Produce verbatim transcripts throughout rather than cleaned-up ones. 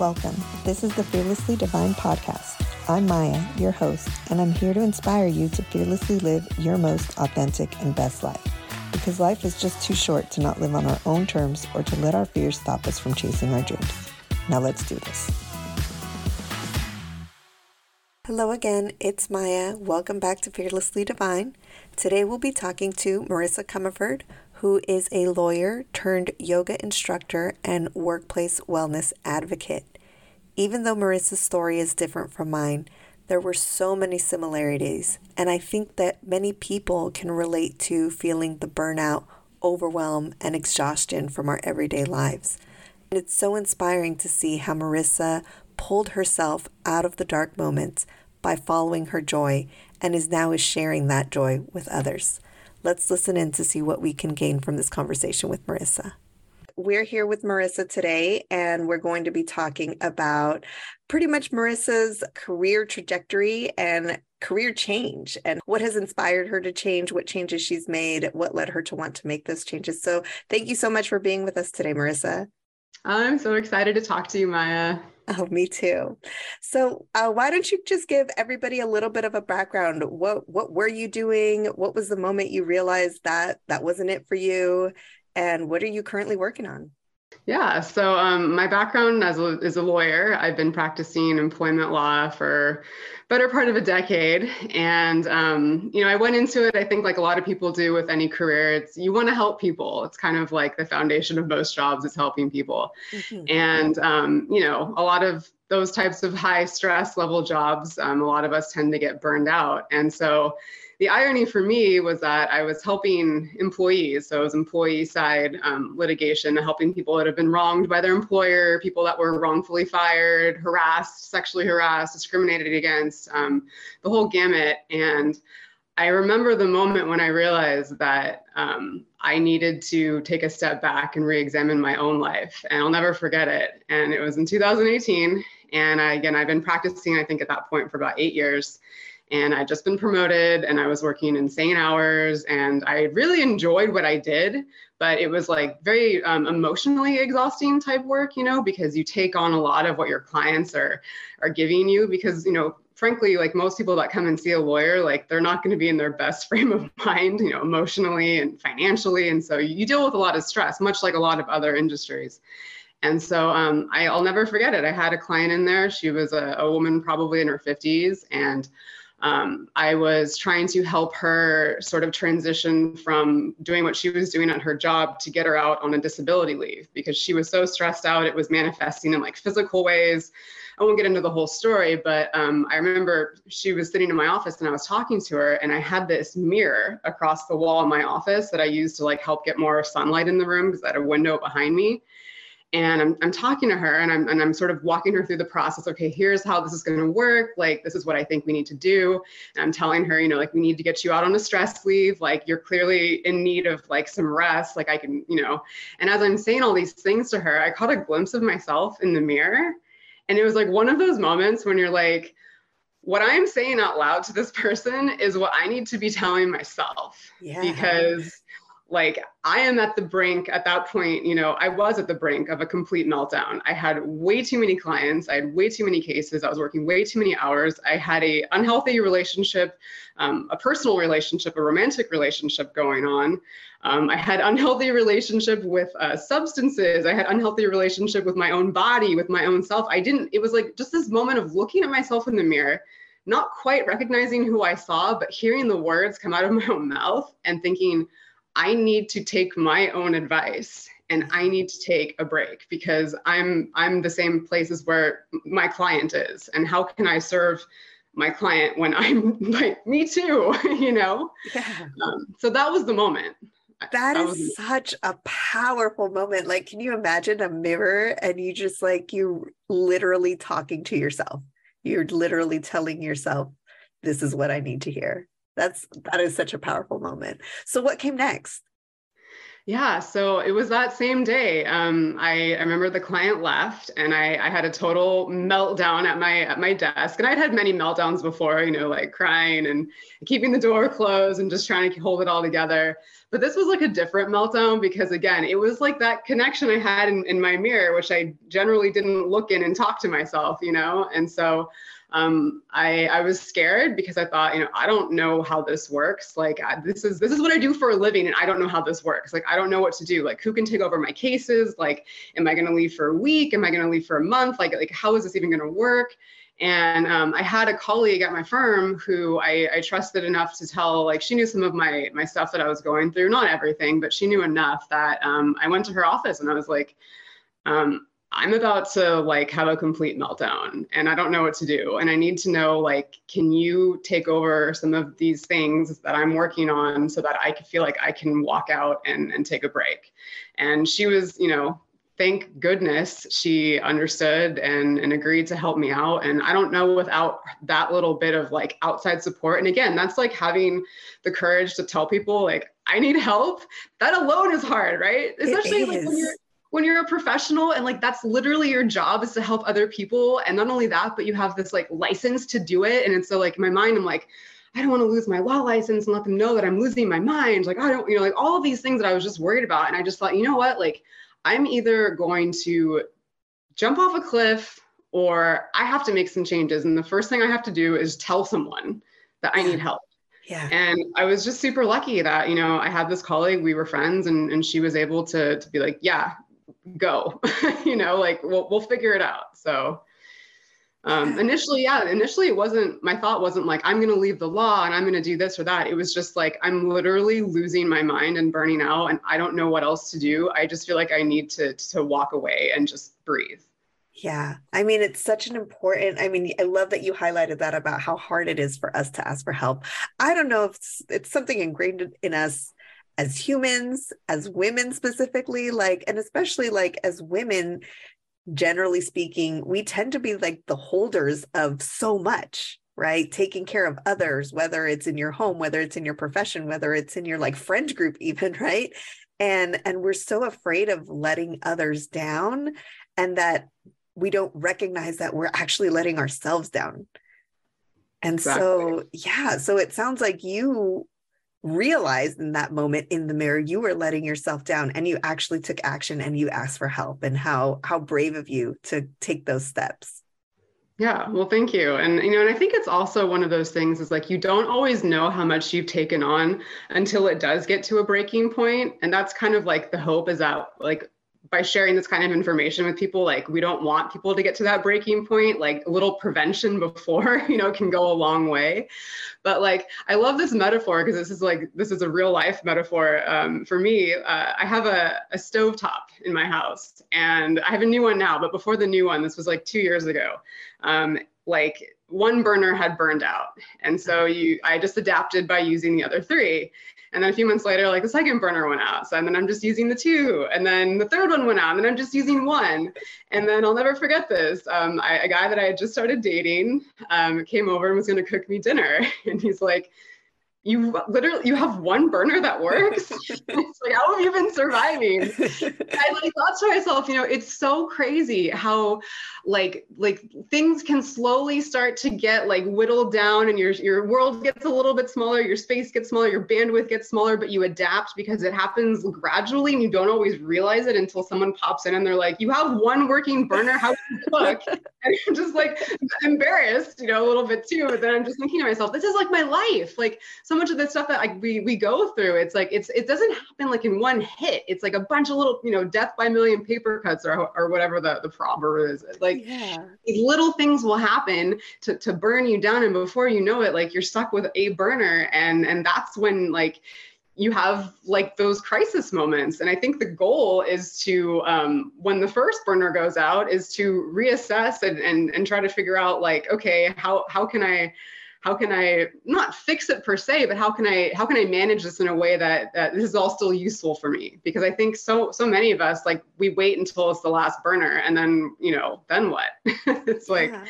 welcome. This is the Fearlessly Divine Podcast. I'm Maya, your host, and I'm here to inspire you to fearlessly live your most authentic and best life. Because life is just too short to not live on our own terms or to let our fears stop us from chasing our dreams. Now let's do this. Hello again, it's Maya. Welcome back to Fearlessly Divine. Today we'll be talking to Marisa Comerford, who is a lawyer turned yoga instructor and workplace wellness advocate. Even though Marisa's story is different from mine, there were so many similarities, and I think that many people can relate to feeling the burnout, overwhelm, and exhaustion from our everyday lives. And it's so inspiring to see how Marisa pulled herself out of the dark moments by following her joy and is now is sharing that joy with others. Let's listen in to see what we can gain from this conversation with Marisa. We're here with Marisa today, and we're going to be talking about pretty much Marisa's career trajectory and career change and what has inspired her to change, what changes she's made, what led her to want to make those changes. So thank you so much for being with us today, Marisa. I'm so excited to talk to you, Maya. Oh, me too. So uh, why don't you just give everybody a little bit of a background? What what were you doing? What was the moment you realized that that wasn't it for you? And what are you currently working on? Yeah, so um, my background as a, is a lawyer. I've been practicing employment law for better part of a decade. And, um, you know, I went into it, I think like a lot of people do with any career, it's you want to help people. It's kind of like the foundation of most jobs is helping people. Mm-hmm. And, um, you know, a lot of those types of high stress level jobs, um, a lot of us tend to get burned out. And so the irony for me was that I was helping employees. So it was employee side um, litigation, helping people that have been wronged by their employer, people that were wrongfully fired, harassed, sexually harassed, discriminated against, um, the whole gamut. And I remember the moment when I realized that um, I needed to take a step back and re-examine my own life. And I'll never forget it. And it was in two thousand eighteen. And I, again, I've been practicing, I think at that point for about eight years. And I'd just been promoted and I was working insane hours and I really enjoyed what I did, but it was like very um, emotionally exhausting type work, you know, because you take on a lot of what your clients are are giving you because, you know, frankly, like most people that come and see a lawyer, like they're not going to be in their best frame of mind, you know, emotionally and financially. And so you deal with a lot of stress, much like a lot of other industries. And so um, I, I'll never forget it. I had a client in there. She was a, a woman probably in her fifties and Um, I was trying to help her sort of transition from doing what she was doing at her job to get her out on a disability leave because she was so stressed out. It was manifesting in like physical ways. I won't get into the whole story, but um, I remember she was sitting in my office and I was talking to her and I had this mirror across the wall in my office that I used to like help get more sunlight in the room because I had a window behind me. And I'm I'm talking to her and I'm and I'm sort of walking her through the process. Okay, here's how this is going to work. Like, this is what I think we need to do. And I'm telling her, you know, like, we need to get you out on a stress leave. Like, you're clearly in need of like some rest. Like, I can, you know, and as I'm saying all these things to her, I caught a glimpse of myself in the mirror. And it was like one of those moments when you're like, what I'm saying out loud to this person is what I need to be telling myself. Yeah. Because like I am at the brink at that point, you know, I was at the brink of a complete meltdown. I had way too many clients. I had way too many cases. I was working way too many hours. I had a unhealthy relationship, um, a personal relationship, a romantic relationship going on. Um, I had unhealthy relationship with uh, substances. I had unhealthy relationship with my own body, with my own self. I didn't, it was like just this moment of looking at myself in the mirror, not quite recognizing who I saw, but hearing the words come out of my own mouth and thinking, I need to take my own advice and I need to take a break because I'm I'm the same place as where my client is. And how can I serve my client when I'm like, me too, you know? Yeah. Um, so that was the moment. That, that is was- such a powerful moment. Like, can you imagine a mirror and you just like, you're literally talking to yourself. You're literally telling yourself, this is what I need to hear. That's, that is such a powerful moment. So what came next? Yeah, so it was that same day. Um, I, I remember the client left, and I, I had a total meltdown at my at my desk. And I'd had many meltdowns before, you know, like crying and keeping the door closed and just trying to hold it all together. But this was like a different meltdown because, again, it was like that connection I had in, in my mirror, which I generally didn't look in and talk to myself, you know. And so um, I I was scared because I thought, you know, I don't know how this works. Like I, this is this is what I do for a living, and I don't know how this works. Like I don't know what to do. Like who can take over my cases? Like am I going to leave for a week? Am I going to leave for a month? Like like how is this even going to work? And um, I had a colleague at my firm who I, I trusted enough to tell, like, she knew some of my my stuff that I was going through, not everything, but she knew enough that um, I went to her office and I was like, um, I'm about to like have a complete meltdown and I don't know what to do. And I need to know, like, can you take over some of these things that I'm working on so that I can feel like I can walk out and, and take a break? And she was, you know, thank goodness she understood and, and agreed to help me out. And I don't know without that little bit of like outside support. And again, that's like having the courage to tell people like, I need help. That alone is hard, right? Especially like when you're when you're a professional and like, that's literally your job is to help other people. And not only that, but you have this like license to do it. And it's so like in my mind, I'm like, I don't want to lose my law license and let them know that I'm losing my mind. Like, I don't, you know, like all of these things that I was just worried about. And I just thought, you know what? Like, I'm either going to jump off a cliff or I have to make some changes. And the first thing I have to do is tell someone that I need help. Yeah. And I was just super lucky that, you know, I had this colleague, we were friends, and, and she was able to, to be like, yeah, go, you know, like we'll, we'll figure it out. So um, initially, yeah, initially it wasn't, my thought wasn't like, I'm going to leave the law and I'm going to do this or that. It was just like, I'm literally losing my mind and burning out and I don't know what else to do. I just feel like I need to, to walk away and just breathe. Yeah. I mean, it's such an important, I mean, I love that you highlighted that about how hard it is for us to ask for help. I don't know if it's, it's something ingrained in us as humans, as women specifically, like, and especially like as women, generally speaking, we tend to be like the holders of so much, right? Taking care of others, whether it's in your home, whether it's in your profession, whether it's in your like friend group even, right? And, and we're so afraid of letting others down and that we don't recognize that we're actually letting ourselves down. And exactly. so, yeah, so it sounds like you realized in that moment in the mirror, you were letting yourself down and you actually took action and you asked for help, and how, how brave of you to take those steps. Yeah. Well, thank you. And, you know, and I think it's also one of those things is like, you don't always know how much you've taken on until it does get to a breaking point. And that's kind of like the hope is that like, by sharing this kind of information with people, like we don't want people to get to that breaking point, like a little prevention before, you know, can go a long way. But like, I love this metaphor because this is like, this is a real life metaphor. Um, for me, uh, I have a, a stovetop in my house and I have a new one now, but before the new one, this was like two years ago, um, like one burner had burned out. And so you, I just adapted by using the other three. And then a few months later, like the second burner went out. So and then I'm just using the two. And then the third one went out. And then I'm just using one. And then I'll never forget this. Um, I, a guy that I had just started dating um, came over and was going to cook me dinner. And he's like, you literally, you have one burner that works? It's like, how have you been surviving? I like thought to myself, you know, it's so crazy how like, like things can slowly start to get like whittled down and your, your world gets a little bit smaller, your space gets smaller, your bandwidth gets smaller, but you adapt because it happens gradually and you don't always realize it until someone pops in and they're like, you have one working burner, how do you cook? And I'm just like embarrassed, you know, a little bit too, but then I'm just thinking to myself, this is like my life. Like, so much of the stuff that like we we go through, it's like it's it doesn't happen like in one hit. It's like a bunch of little, you know, death by a million paper cuts or or whatever the, the proverb is. Like yeah. These little things will happen to, to burn you down, and before you know it, like you're stuck with a burner, and and that's when like you have like those crisis moments. And I think the goal is to, um, when the first burner goes out, is to reassess and and and try to figure out like, okay, how how can I How can I not fix it per se, but how can I how can I manage this in a way that, that this is all still useful for me? Because I think so so many of us, like we wait until it's the last burner and then, you know, then what? It's yeah. like a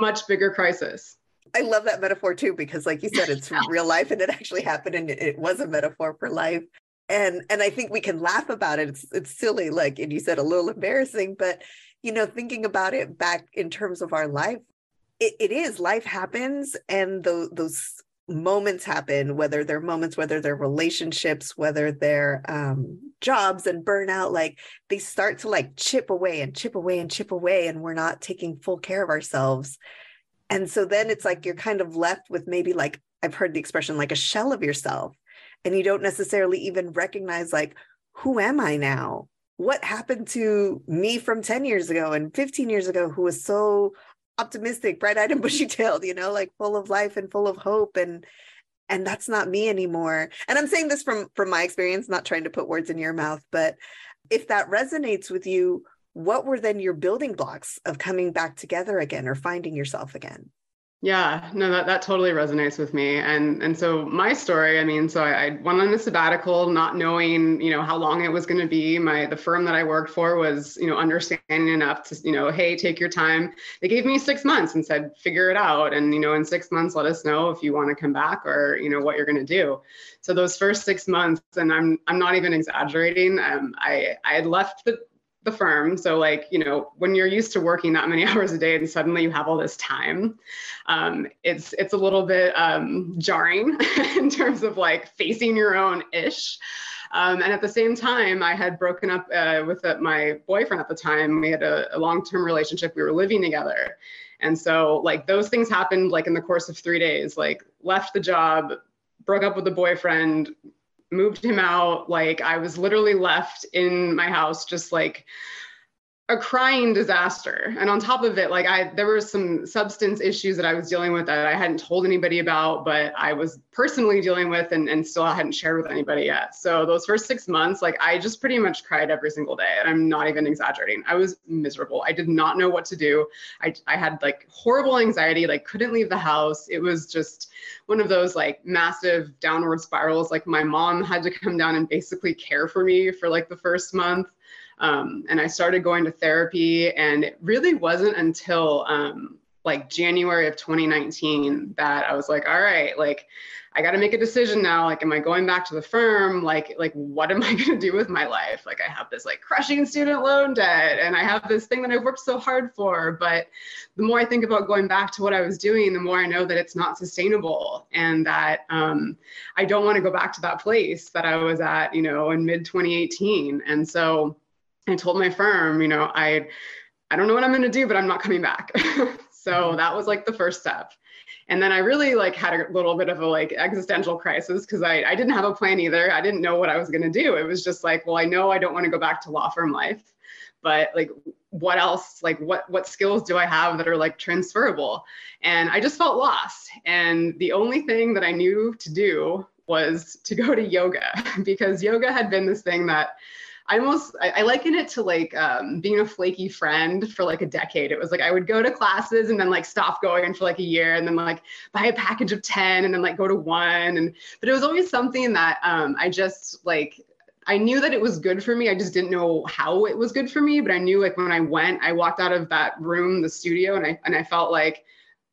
much bigger crisis. I love that metaphor too, because like you said, it's yeah. real life and it actually happened and it was a metaphor for life. And and I think we can laugh about it. It's it's silly, like, and you said a little embarrassing, but, you know, thinking about it back in terms of our life, it, it is, life happens, and those those moments happen, whether they're moments, whether they're relationships, whether they're um, jobs and burnout, like they start to like chip away and chip away and chip away, and we're not taking full care of ourselves. And so then it's like, you're kind of left with maybe like, I've heard the expression, like a shell of yourself. And you don't necessarily even recognize, like, who am I now? What happened to me from ten years ago and fifteen years ago, who was so optimistic, bright-eyed and bushy-tailed, you know, like full of life and full of hope. And and that's not me anymore. And I'm saying this from, from my experience, not trying to put words in your mouth, but if that resonates with you, what were then your building blocks of coming back together again or finding yourself again? Yeah, no, that, that totally resonates with me. And and so my story, I mean, so I, I went on a sabbatical, not knowing, you know, how long it was going to be. My, the firm that I worked for was, you know, understanding enough to, you know, hey, take your time. They gave me six months and said, figure it out. And, you know, in six months, let us know if you want to come back or, you know, what you're going to do. So those first six months, and I'm, I'm not even exaggerating. Um, I, I had left the the firm. So like, you know, when you're used to working that many hours a day and suddenly you have all this time, um, it's, it's a little bit um, jarring in terms of like facing your own ish. Um, and at the same time, I had broken up uh, with uh, my boyfriend at the time. We had a, a long-term relationship. We were living together. And so like those things happened like in the course of three days, like left the job, broke up with the boyfriend, moved him out. Like I was literally left in my house, just like a crying disaster. And on top of it, like I, there were some substance issues that I was dealing with that I hadn't told anybody about, but I was personally dealing with and, and still I hadn't shared with anybody yet. So those first six months, like I just pretty much cried every single day. And I'm not even exaggerating. I was miserable. I did not know what to do. I, I had like horrible anxiety, like couldn't leave the house. It was just one of those like massive downward spirals. Like my mom had to come down and basically care for me for like the first month. Um, and I started going to therapy, and it really wasn't until, um, like January of twenty nineteen that I was like, all right, like I got to make a decision now. Like, am I going back to the firm? Like, like what am I going to do with my life? Like I have this like crushing student loan debt and I have this thing that I've worked so hard for, but the more I think about going back to what I was doing, the more I know that it's not sustainable and that, um, I don't want to go back to that place that I was at, you know, in mid twenty eighteen. And so I told my firm, you know, I, I don't know what I'm going to do, but I'm not coming back. So that was like the first step. And then I really like had a little bit of a like existential crisis because I, I didn't have a plan either. I didn't know what I was going to do. It was just like, well, I know I don't want to go back to law firm life, but like, what else, like what, what skills do I have that are like transferable? And I just felt lost. And the only thing that I knew to do was to go to yoga because yoga had been this thing that I almost, I, I liken it to like um, being a flaky friend for like a decade. It was like, I would go to classes and then like stop going for like a year and then like buy a package of ten and then like go to one. And, but it was always something that um, I just like, I knew that it was good for me. I just didn't know how it was good for me. But I knew like when I went, I walked out of that room, the studio, and I, and I felt like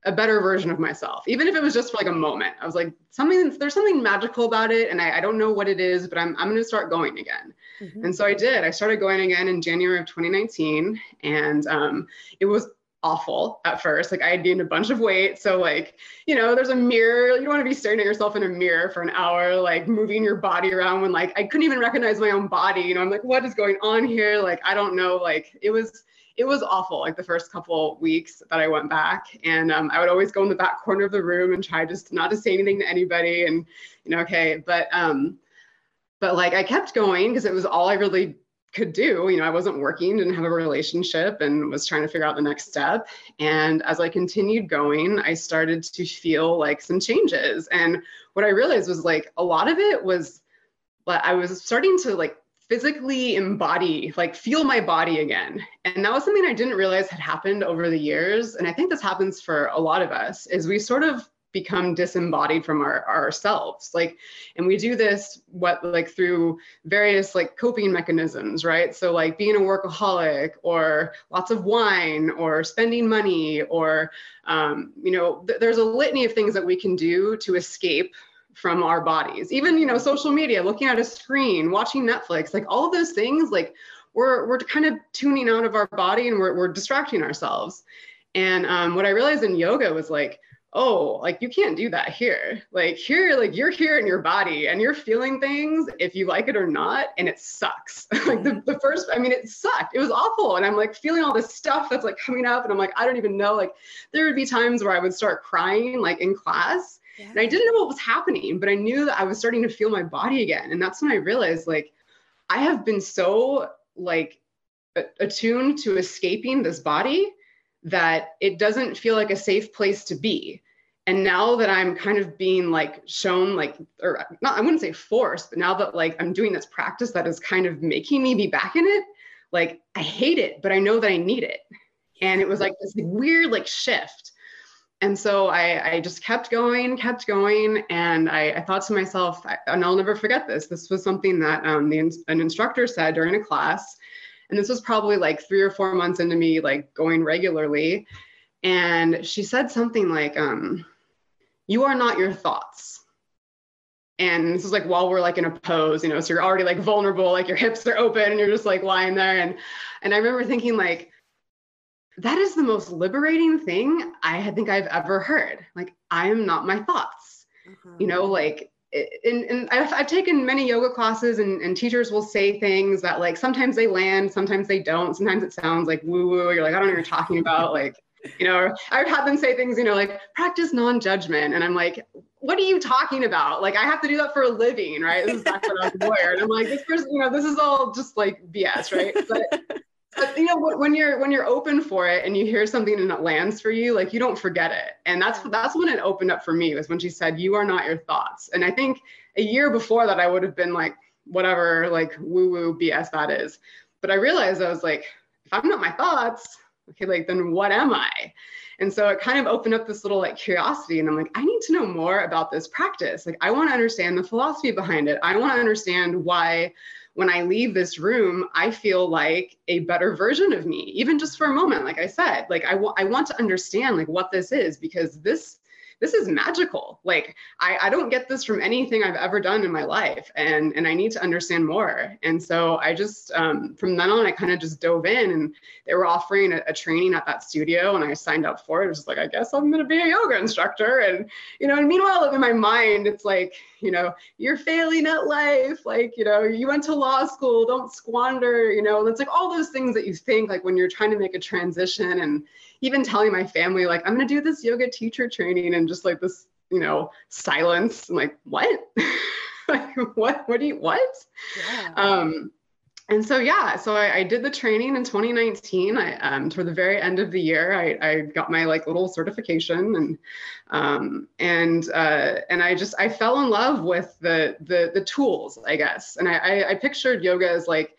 a better version of myself, even if it was just for like a moment. I was like, something, there's something magical about it. And I, I don't know what it is, but I'm, I'm going to start going again. Mm-hmm. And so I did, I started going again in January of twenty nineteen. And, um, it was awful at first. Like I had gained a bunch of weight. So like, you know, there's a mirror, you don't want to be staring at yourself in a mirror for an hour, like moving your body around when like, I couldn't even recognize my own body. You know, I'm like, what is going on here? Like, I don't know. Like it was, It was awful, like the first couple weeks that I went back. And um, I would always go in the back corner of the room and try just not to say anything to anybody. And, you know, okay. But, um, but like I kept going because it was all I really could do. You know, I wasn't working, didn't have a relationship, and was trying to figure out the next step. And as I continued going, I started to feel like some changes. And what I realized was like a lot of it was, but I was starting to like physically embody, like feel my body again. And that was something I didn't realize had happened over the years. And I think this happens for a lot of us is we sort of become disembodied from our ourselves. Like, and we do this what like through various like coping mechanisms, right? So like being a workaholic or lots of wine or spending money or, um, you know, th- there's a litany of things that we can do to escape from our bodies. Even, you know, social media, looking at a screen, watching Netflix, like all of those things, like we're, we're kind of tuning out of our body and we're, we're distracting ourselves. And um, what I realized in yoga was like, oh, like you can't do that here. Like here, like you're here in your body and you're feeling things if you like it or not. And it sucks. Like the, the first, I mean, it sucked. It was awful. And I'm like feeling all this stuff that's like coming up. And I'm like, I don't even know. Like there would be times where I would start crying like in class. Yeah. And I didn't know what was happening, but I knew that I was starting to feel my body again. And that's when I realized like, I have been so like attuned to escaping this body that it doesn't feel like a safe place to be. And now that I'm kind of being like shown like, or not, I wouldn't say forced, but now that like I'm doing this practice that is kind of making me be back in it, like I hate it, but I know that I need it. And it was like this weird like shift. And so I, I just kept going, kept going. And I, I thought to myself, I, and I'll never forget this. This was something that um, the, an instructor said during a class. And this was probably like three or four months into me, like going regularly. And she said something like, um, you are not your thoughts. And this is like, while we're like in a pose, you know, so you're already like vulnerable, like your hips are open and you're just like lying there. And, and I remember thinking like, that is the most liberating thing I think I've ever heard. Like, I am not my thoughts, mm-hmm. you know, like, And, and I've, I've taken many yoga classes and, and teachers will say things that like, sometimes they land, sometimes they don't. Sometimes it sounds like woo woo. You're like, I don't know what you're talking about. Like, you know, I've had them say things, you know, like practice non-judgment. And I'm like, what are you talking about? Like, I have to do that for a living, right? This is back when I was a lawyer. And I'm like, this person, you know, this is all just like B S, right? But, but you know, when you're, when you're open for it and you hear something and it lands for you, like you don't forget it. And that's, that's when it opened up for me, was when she said, you are not your thoughts. And I think a year before that, I would have been like, whatever, like woo woo B S that is. But I realized I was like, if I'm not my thoughts, okay, like then what am I? And so it kind of opened up this little like curiosity, and I'm like, I need to know more about this practice. Like, I want to understand the philosophy behind it. I want to understand why when I leave this room, I feel like a better version of me, even just for a moment. Like I said, like I, w- I want to understand like what this is, because this this is magical. Like I, I don't get this from anything I've ever done in my life, and and I need to understand more. And so I just um, from then on, I kind of just dove in, and they were offering a, a training at that studio, and I signed up for it. It was just like, I guess I'm gonna be a yoga instructor, and you know. And meanwhile, in my mind, it's like, you know, you're failing at life. Like, you know, you went to law school, don't squander. You know, and it's like all those things that you think like when you're trying to make a transition. And even telling my family, like, I'm gonna do this yoga teacher training, and just like this, you know, silence. I'm like, what? Like, what, what do you, what? Yeah. Um, and so, yeah, so I, I did the training in twenty nineteen. I, um, toward the very end of the year, I, I got my like little certification, and, um, and, uh, and I just, I fell in love with the, the, the tools, I guess. And I, I, I pictured yoga as like,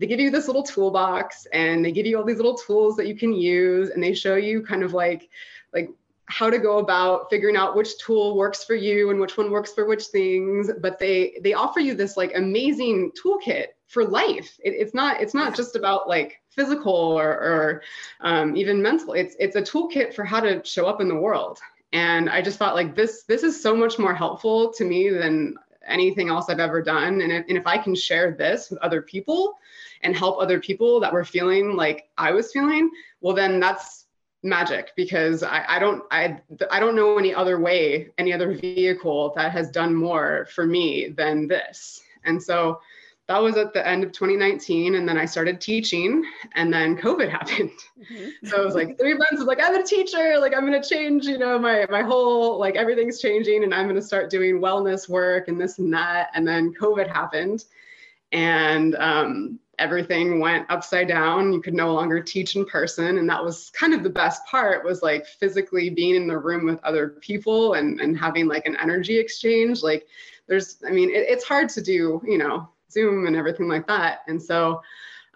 they give you this little toolbox and they give you all these little tools that you can use. And they show you kind of like, like how to go about figuring out which tool works for you and which one works for which things. But they, they offer you this like amazing toolkit for life. It, it's not, it's not just about like physical or, or um, even mental. It's, it's a toolkit for how to show up in the world. And I just thought like, this, this is so much more helpful to me than anything else I've ever done. And if, and if I can share this with other people and help other people that were feeling like I was feeling, well, then that's magic, because I, I don't, I, I don't know any other way, any other vehicle that has done more for me than this. And so that was at the end of twenty nineteen. And then I started teaching, and then COVID happened. Mm-hmm. So it was like three months of like, I'm a teacher, like I'm going to change, you know, my, my whole, like everything's changing, and I'm going to start doing wellness work and this and that. And then COVID happened, and, um, everything went upside down. You could no longer teach in person. And that was kind of the best part, was like physically being in the room with other people and, and having like an energy exchange. Like there's, I mean, it, it's hard to do, you know, Zoom and everything like that. And so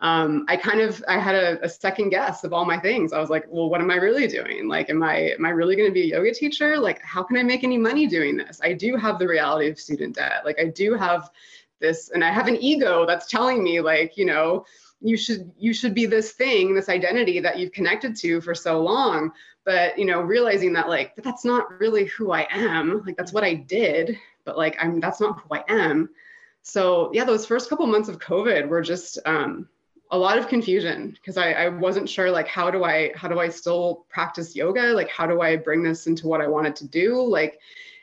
um, I kind of, I had a, a second guess of all my things. I was like, well, what am I really doing? Like, am I, am I really going to be a yoga teacher? Like, how can I make any money doing this? I do have the reality of student debt. Like I do have this, and I have an ego that's telling me like, you know, you should, you should be this thing, this identity that you've connected to for so long. But, you know, realizing that like, that's not really who I am. Like, that's what I did, but like, I'm, that's not who I am. So yeah, those first couple months of COVID were just um, a lot of confusion because I, I wasn't sure, like, how do I, how do I still practice yoga? Like, how do I bring this into what I wanted to do? Like,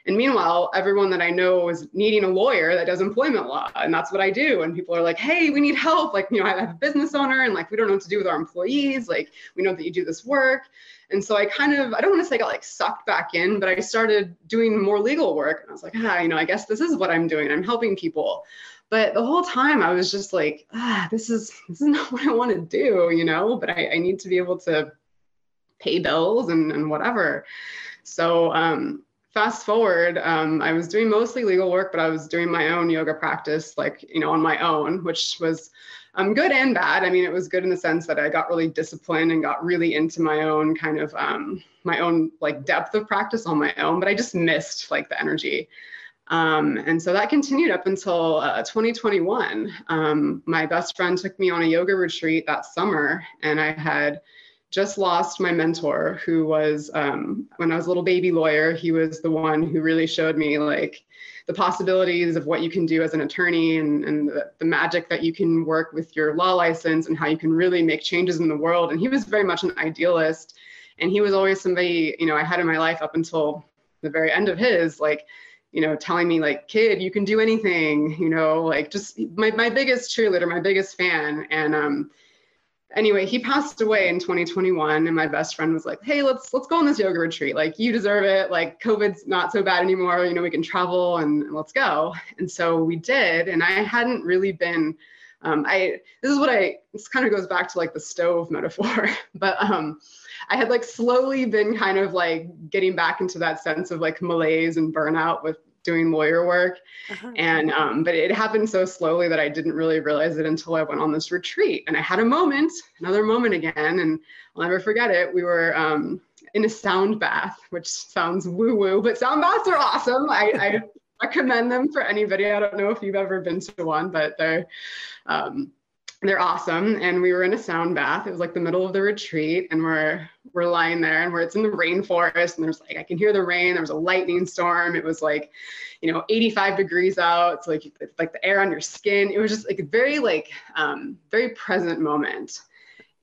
and meanwhile, everyone that I know is needing a lawyer that does employment law. And that's what I do. And people are like, hey, we need help. Like, you know, I have a business owner and like, we don't know what to do with our employees. Like, we know that you do this work. And so I kind of, I don't want to say I got like sucked back in, but I started doing more legal work. And I was like, ah, you know, I guess this is what I'm doing. I'm helping people. But the whole time I was just like, ah, this is, this is not what I want to do, you know, but I, I need to be able to pay bills and, and whatever. So, um, fast forward, um, I was doing mostly legal work, but I was doing my own yoga practice, like, you know, on my own, which was um, good and bad. I mean, it was good in the sense that I got really disciplined and got really into my own kind of, um, my own like depth of practice on my own, but I just missed like the energy. Um, and so that continued up until uh, twenty twenty-one. Um, my best friend took me on a yoga retreat that summer, and I had just lost my mentor, who was, um, when I was a little baby lawyer, he was the one who really showed me like the possibilities of what you can do as an attorney and, and the, the magic that you can work with your law license and how you can really make changes in the world. And he was very much an idealist. And he was always somebody, you know, I had in my life up until the very end of his, like, you know, telling me like, kid, you can do anything, you know, like just my, my biggest cheerleader, my biggest fan. And, um, anyway, he passed away in twenty twenty-one, and my best friend was like, hey, let's let's go on this yoga retreat. Like, you deserve it. Like, COVID's not so bad anymore. You know, we can travel and, and let's go. And so we did. And I hadn't really been, um, I, this is what I, this kind of goes back to like the stove metaphor, but um, I had like slowly been kind of like getting back into that sense of like malaise and burnout with doing lawyer work. Uh-huh. And, um, but it happened so slowly that I didn't really realize it until I went on this retreat, and I had a moment, another moment again, and I'll never forget it. We were, um, in a sound bath, which sounds woo woo, but sound baths are awesome. I, I recommend them for anybody. I don't know if you've ever been to one, but they're, um, they're awesome. And we were in a sound bath. It was like the middle of the retreat, and we're, we're lying there, and we're, it's in the rainforest, and there's like, I can hear the rain. There was a lightning storm. It was like, you know, eighty-five degrees out. It's like, it's like the air on your skin. It was just like a very, like, um, very present moment.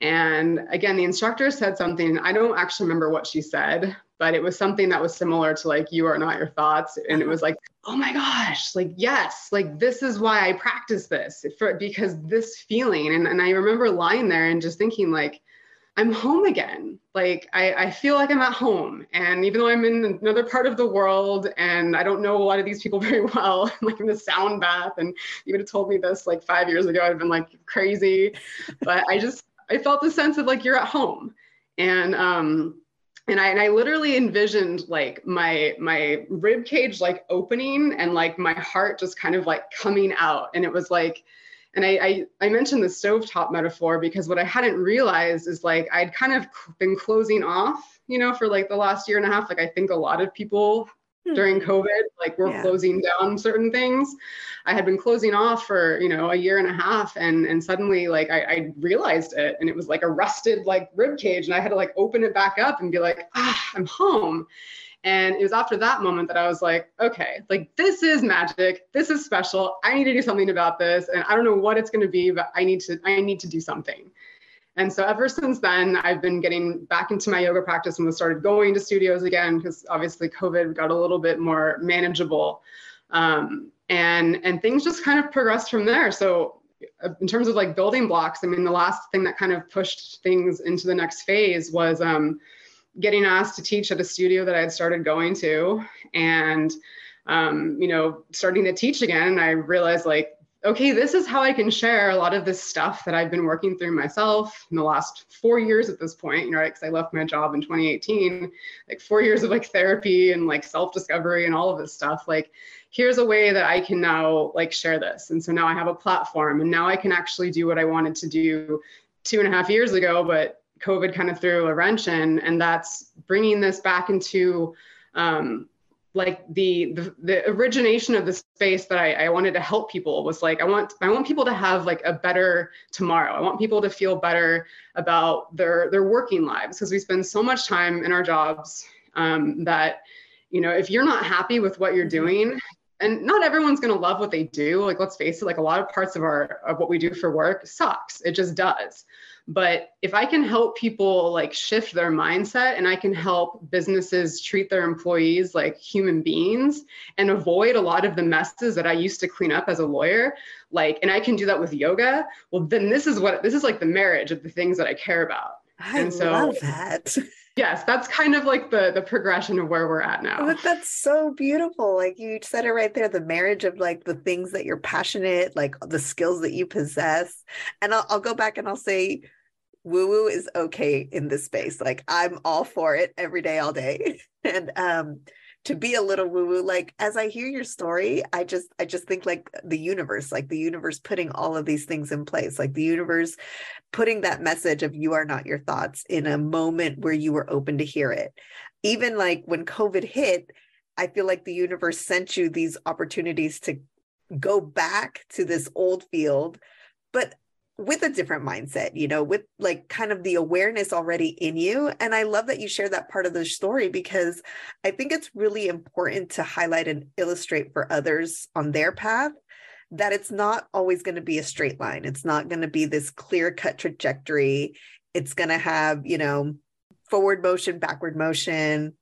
And again, the instructor said something, I don't actually remember what she said, but it was something that was similar to like, you are not your thoughts. And it was like, oh my gosh, like, yes, like, this is why I practice this, for, because this feeling. And, and I remember lying there and just thinking like, I'm home again. Like, I, I feel like I'm at home. And even though I'm in another part of the world and I don't know a lot of these people very well, like in the sound bath, and you would have told me this like five years ago, I'd have been like crazy, but I just, I felt the sense of like, you're at home. And, um, and I, and I literally envisioned like my, my rib cage, like opening, and like my heart just kind of like coming out. And it was like, and I, I, I mentioned the stovetop metaphor because what I hadn't realized is like, I'd kind of been closing off, you know, for like the last year and a half. Like, I think a lot of people during COVID, like we're yeah. closing down certain things. I had been closing off for, you know, a year and a half. And, and suddenly like, I, I realized it, and it was like a rusted, like rib cage. And I had to like open it back up and be like, ah, I'm home. And it was after that moment that I was like, okay, like, this is magic. This is special. I need to do something about this. And I don't know what it's going to be, but I need to, I need to do something. And so ever since then, I've been getting back into my yoga practice and started going to studios again, because obviously COVID got a little bit more manageable. Um, and, and things just kind of progressed from there. So in terms of like building blocks, I mean, the last thing that kind of pushed things into the next phase was um, getting asked to teach at a studio that I had started going to, and, um, you know, starting to teach again. And I realized like, okay, this is how I can share a lot of this stuff that I've been working through myself in the last four years at this point, you know, because I left my job in twenty eighteen, like four years of like therapy and like self-discovery and all of this stuff. Like, here's a way that I can now like share this. And so now I have a platform, and now I can actually do what I wanted to do two and a half years ago, but COVID kind of threw a wrench in, and that's bringing this back into, um, like the, the, the origination of the space that I, I wanted to help people was like, I want, I want people to have like a better tomorrow. I want people to feel better about their, their working lives, because we spend so much time in our jobs um, that, you know, if you're not happy with what you're doing, And not everyone's going to love what they do. Like, let's face it, like a lot of parts of our, of what we do for work sucks. It just does. But if I can help people like shift their mindset, and I can help businesses treat their employees like human beings and avoid a lot of the messes that I used to clean up as a lawyer, like, and I can do that with yoga, well, then this is what, this is like the marriage of the things that I care about. I and so, love that. Yes, that's kind of like the the progression of where we're at now. But that's so beautiful. Like you said it right there, the marriage of like the things that you're passionate, like the skills that you possess. And I'll, I'll go back and I'll say, woo-woo is okay in this space. Like I'm all for it every day, all day. And um, to be a little woo-woo, like as I hear your story, I just, I just think like the universe, like the universe putting all of these things in place, like the universe putting that message of you are not your thoughts in a moment where you were open to hear it. Even like when COVID hit, I feel like the universe sent you these opportunities to go back to this old field, but with a different mindset, you know, with like kind of the awareness already in you. And I love that you share that part of the story, because I think it's really important to highlight and illustrate for others on their path that it's not always going to be a straight line. It's not going to be this clear-cut trajectory. It's going to have, you know, forward motion, backward motion,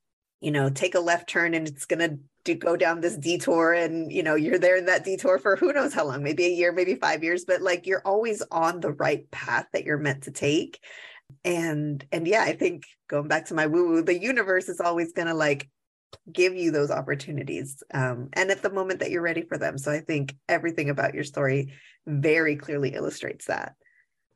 you know, take a left turn and it's going to to go down this detour, and you know you're there in that detour for who knows how long, maybe a year, maybe five years, but like you're always on the right path that you're meant to take. And and yeah, I think going back to my woo-woo, the universe is always going to like give you those opportunities um and at the moment that you're ready for them. So I think everything about your story very clearly illustrates that.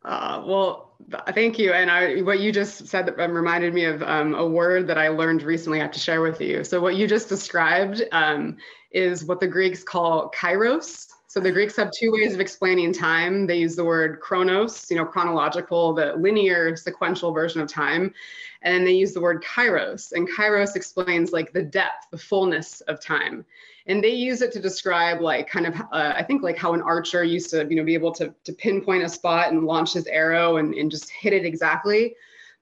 Uh, well, thank you. And I, what you just said that reminded me of um, a word that I learned recently I have to share with you. So what you just described um, is what the Greeks call kairos. So the Greeks have two ways of explaining time. They use the word chronos, you know, chronological, the linear sequential version of time. And then they use the word kairos. And kairos explains like the depth, the fullness of time. And they use it to describe like kind of, uh, I think like how an archer used to, you know, be able to, to pinpoint a spot and launch his arrow and, and just hit it exactly.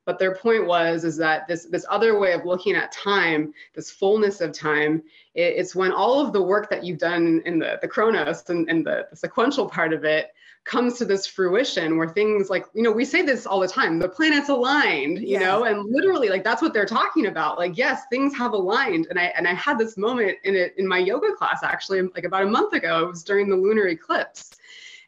But their point was, is that this, this other way of looking at time, this fullness of time, it, it's when all of the work that you've done in the, the chronos and, and the, the sequential part of it comes to this fruition where things like, you know, we say this all the time, the planets aligned, you yeah. know, and literally like, that's what they're talking about. Like, yes, things have aligned. And I, and I had this moment in it, in my yoga class, actually, like about a month ago. It was during the lunar eclipse.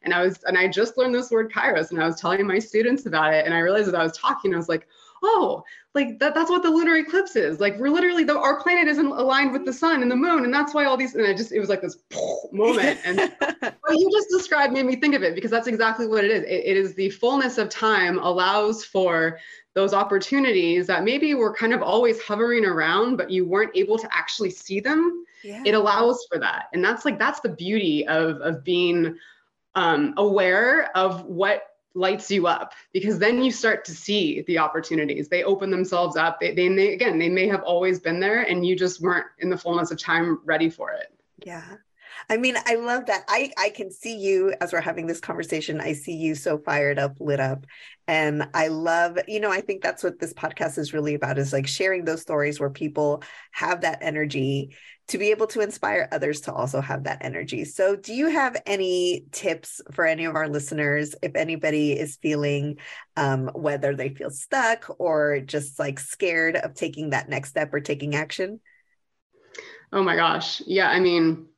And I was, and I just learned this word kairos, and I was telling my students about it. And I realized that I was talking, I was like, oh, like that, that's what the lunar eclipse is. Like we're literally, the, our planet isn't aligned with the sun and the moon. And that's why all these, and I just, it was like this moment. And what you just described made me think of it, because that's exactly what it is. It, it is the fullness of time allows for those opportunities that maybe were kind of always hovering around, but you weren't able to actually see them. Yeah. It allows for that. And that's like, that's the beauty of, of being um, aware of what lights you up, because then you start to see the opportunities. They open themselves up. They, they, they, again, they may have always been there, and you just weren't in the fullness of time ready for it. Yeah. I mean, I love that. I, I can see you as we're having this conversation. I see you so fired up, lit up. And I love, you know, I think that's what this podcast is really about, is like sharing those stories where people have that energy to be able to inspire others to also have that energy. So do you have any tips for any of our listeners? If anybody is feeling, um, whether they feel stuck or just like scared of taking that next step or taking action? Oh my gosh. Yeah. I mean,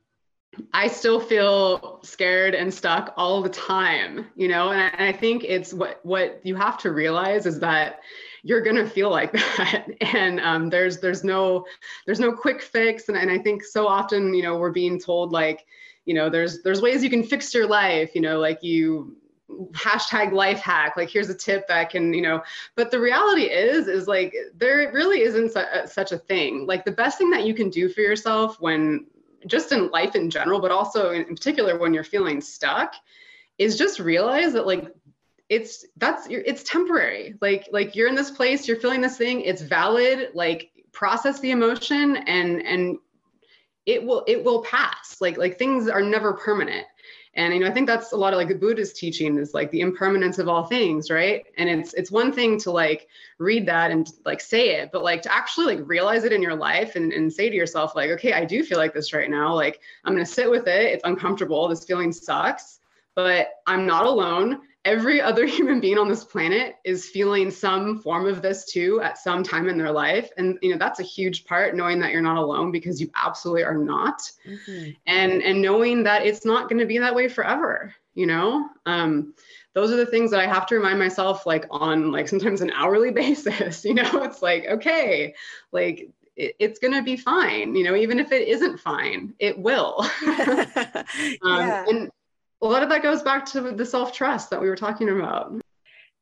I still feel scared and stuck all the time, you know, and I, and I think it's what, what you have to realize is that you're going to feel like that. And um, there's, there's no, there's no quick fix. And, and I think so often, you know, we're being told like, you know, there's, there's ways you can fix your life, you know, like you hashtag life hack, like here's a tip that can, you know, but the reality is, is like, there really isn't su- such a thing. Like the best thing that you can do for yourself when, just in life in general, but also in particular when you're feeling stuck, is just realize that like it's that's it's temporary. Like like you're in this place, you're feeling this thing, it's valid. Like process the emotion, and and it will it will pass. Like like things are never permanent. And, you know, I think that's a lot of like the Buddha's teaching is like the impermanence of all things, right? And it's it's one thing to like read that and like say it, but like to actually like realize it in your life and, and say to yourself, like, okay, I do feel like this right now. Like, I'm going to sit with it. It's uncomfortable. This feeling sucks, but I'm not alone. Every other human being on this planet is feeling some form of this too at some time in their life. And, you know, that's a huge part, knowing that you're not alone, because you absolutely are not. Mm-hmm. And, and knowing that it's not going to be that way forever, you know, um, those are the things that I have to remind myself, like on like sometimes an hourly basis, you know, it's like, okay, like it, it's going to be fine. You know, even if it isn't fine, it will. um, yeah. and, A lot of that goes back to the self-trust that we were talking about.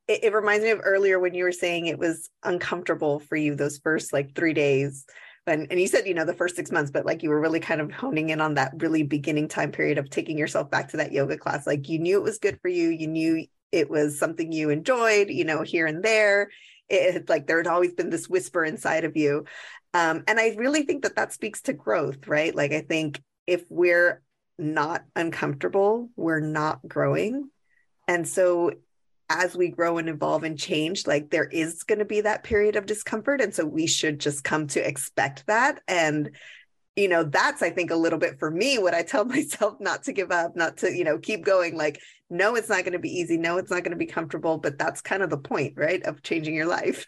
It, it reminds me of earlier when you were saying it was uncomfortable for you those first like three days. And, and you said, you know, the first six months, but like you were really kind of honing in on that really beginning time period of taking yourself back to that yoga class. Like you knew it was good for you. You knew it was something you enjoyed, you know, here and there. It like there had always been this whisper inside of you. Um, and I really think that that speaks to growth, right? Like I think if we're not uncomfortable, we're not growing. And so as we grow and evolve and change, like there is going to be that period of discomfort. And so we should just come to expect that. And, you know, that's, I think, a little bit for me, what I tell myself, not to give up, not to, you know, keep going. Like, no, it's not going to be easy. No, it's not going to be comfortable, but that's kind of the point, right? Of changing your life.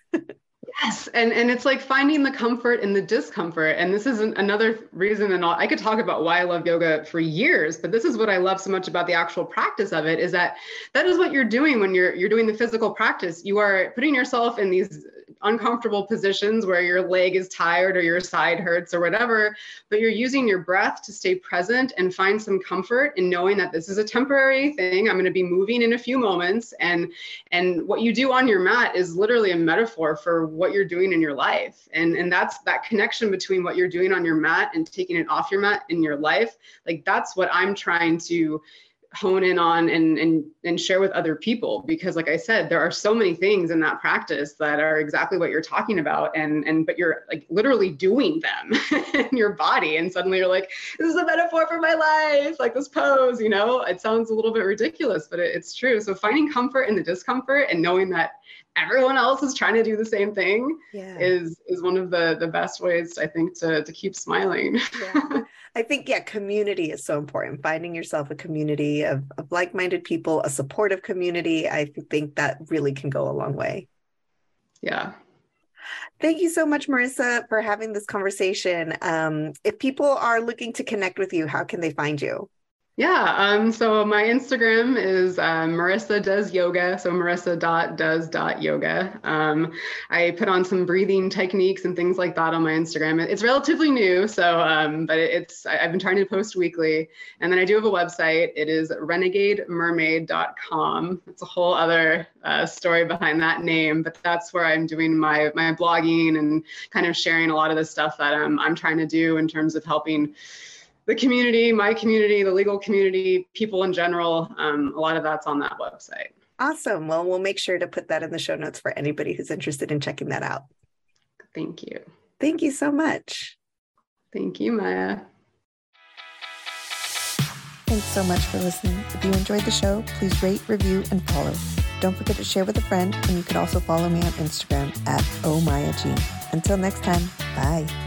Yes. And, and it's like finding the comfort in the discomfort. And this is an, another reason that I could talk about why I love yoga for years, but this is what I love so much about the actual practice of it, is that that is what you're doing when you're, you're doing the physical practice. You are putting yourself in these uncomfortable positions where your leg is tired or your side hurts or whatever, but you're using your breath to stay present and find some comfort in knowing that this is a temporary thing. I'm going to be moving in a few moments. And, and what you do on your mat is literally a metaphor for what you're doing in your life. And, and that's that connection between what you're doing on your mat and taking it off your mat in your life. Like that's what I'm trying to hone in on and, and, and share with other people, because like I said, there are so many things in that practice that are exactly what you're talking about. And, and, but you're like literally doing them in your body. And suddenly you're like, this is a metaphor for my life. Like this pose, you know, it sounds a little bit ridiculous, but it, it's true. So finding comfort in the discomfort and knowing that everyone else is trying to do the same thing yeah. is, is one of the, the best ways, I think, to, to keep smiling. Yeah. I think, yeah, community is so important. Finding yourself a community of, of like-minded people, a supportive community. I think that really can go a long way. Yeah. Thank you so much, Marisa, for having this conversation. Um, if people are looking to connect with you, how can they find you? Yeah. Um, so my Instagram is um, Marisa Does Yoga. So marisa dot does dot yoga. Um, I put on some breathing techniques and things like that on my Instagram. It's relatively new. So, um, but it's, I've been trying to post weekly. And then I do have a website. It is renegade mermaid dot com. It's a whole other uh, story behind that name, but that's where I'm doing my, my blogging and kind of sharing a lot of the stuff that um, I'm trying to do in terms of helping the community, my community, the legal community, people in general. Um, a lot of that's on that website. Awesome. Well, we'll make sure to put that in the show notes for anybody who's interested in checking that out. Thank you. Thank you so much. Thank you, Maya. Thanks so much for listening. If you enjoyed the show, please rate, review, and follow. Don't forget to share with a friend, and you can also follow me on Instagram at ohmayagee. Until next time, bye.